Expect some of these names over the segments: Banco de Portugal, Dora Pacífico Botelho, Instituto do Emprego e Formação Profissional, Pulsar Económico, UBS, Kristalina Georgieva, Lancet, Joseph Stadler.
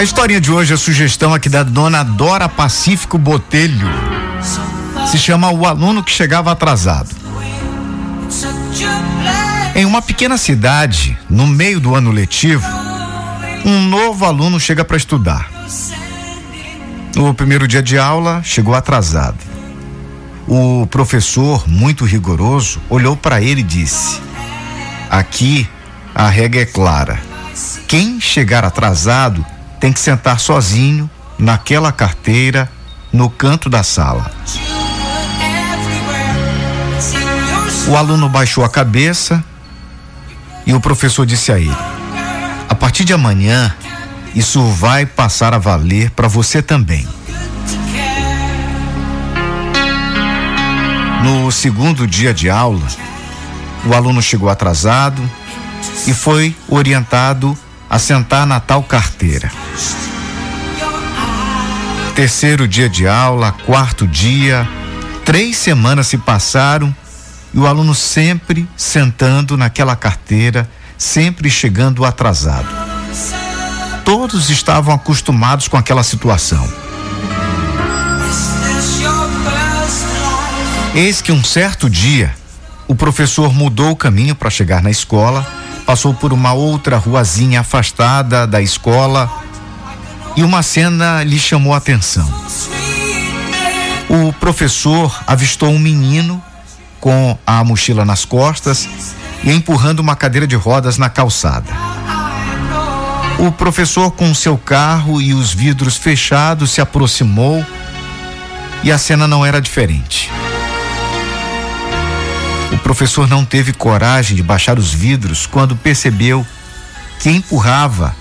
A historinha de hoje é a sugestão aqui da dona Dora Pacífico Botelho. Se chama O Aluno que Chegava Atrasado. Em uma pequena cidade, no meio do ano letivo, um novo aluno chega para estudar. No primeiro dia de aula, chegou atrasado. O professor, muito rigoroso, olhou para ele e disse: aqui a regra é clara. Quem chegar atrasado tem que sentar sozinho, naquela carteira, no canto da sala. O aluno baixou a cabeça e o professor disse a ele: a partir de amanhã, isso vai passar a valer para você também. No segundo dia de aula, o aluno chegou atrasado e foi orientado a sentar na tal carteira. Terceiro dia de aula, quarto dia, 3 semanas se passaram e o aluno sempre sentando naquela carteira, sempre chegando atrasado. Todos estavam acostumados com aquela situação. Eis que um certo dia, o professor mudou o caminho para chegar na escola, passou por uma outra ruazinha afastada da escola e uma cena lhe chamou a atenção. O professor avistou um menino com a mochila nas costas e empurrando uma cadeira de rodas na calçada. O professor, com seu carro e os vidros fechados, se aproximou e a cena não era diferente. O professor não teve coragem de baixar os vidros quando percebeu que empurrava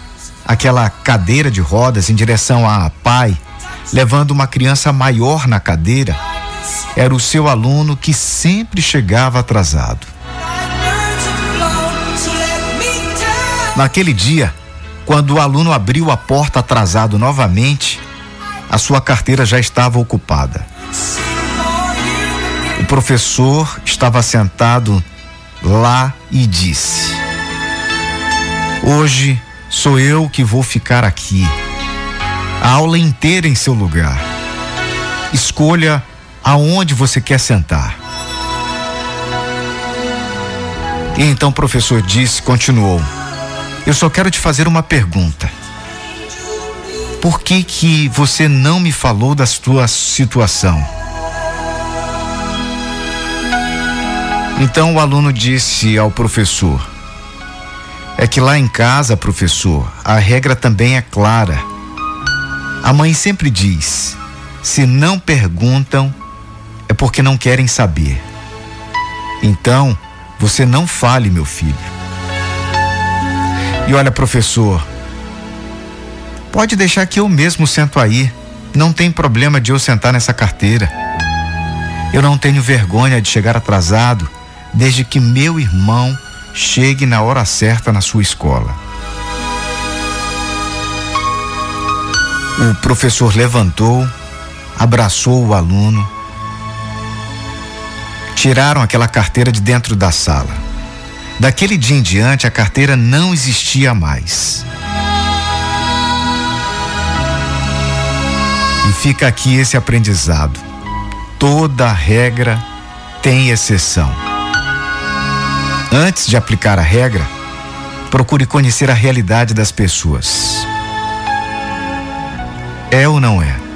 aquela cadeira de rodas em direção à pai, levando uma criança maior na cadeira. Era o seu aluno que sempre chegava atrasado. Naquele dia, quando o aluno abriu a porta atrasado novamente, a sua carteira já estava ocupada. O professor estava sentado lá e disse: hoje sou eu que vou ficar aqui, a aula inteira em seu lugar. Escolha aonde você quer sentar. E então o professor disse, continuou: eu só quero te fazer uma pergunta. Por que você não me falou da sua situação? Então o aluno disse ao professor: é que lá em casa, professor, a regra também é clara. A mãe sempre diz: se não perguntam, é porque não querem saber. Então, você não fale, meu filho. E olha, professor, pode deixar que eu mesmo sento aí. Não tem problema de eu sentar nessa carteira. Eu não tenho vergonha de chegar atrasado, desde que meu irmão chegue na hora certa na sua escola. O professor levantou, abraçou o aluno. Tiraram aquela carteira de dentro da sala. Daquele dia em diante, a carteira não existia mais. E fica aqui esse aprendizado: toda regra tem exceção. Antes de aplicar a regra, procure conhecer a realidade das pessoas. É ou não é?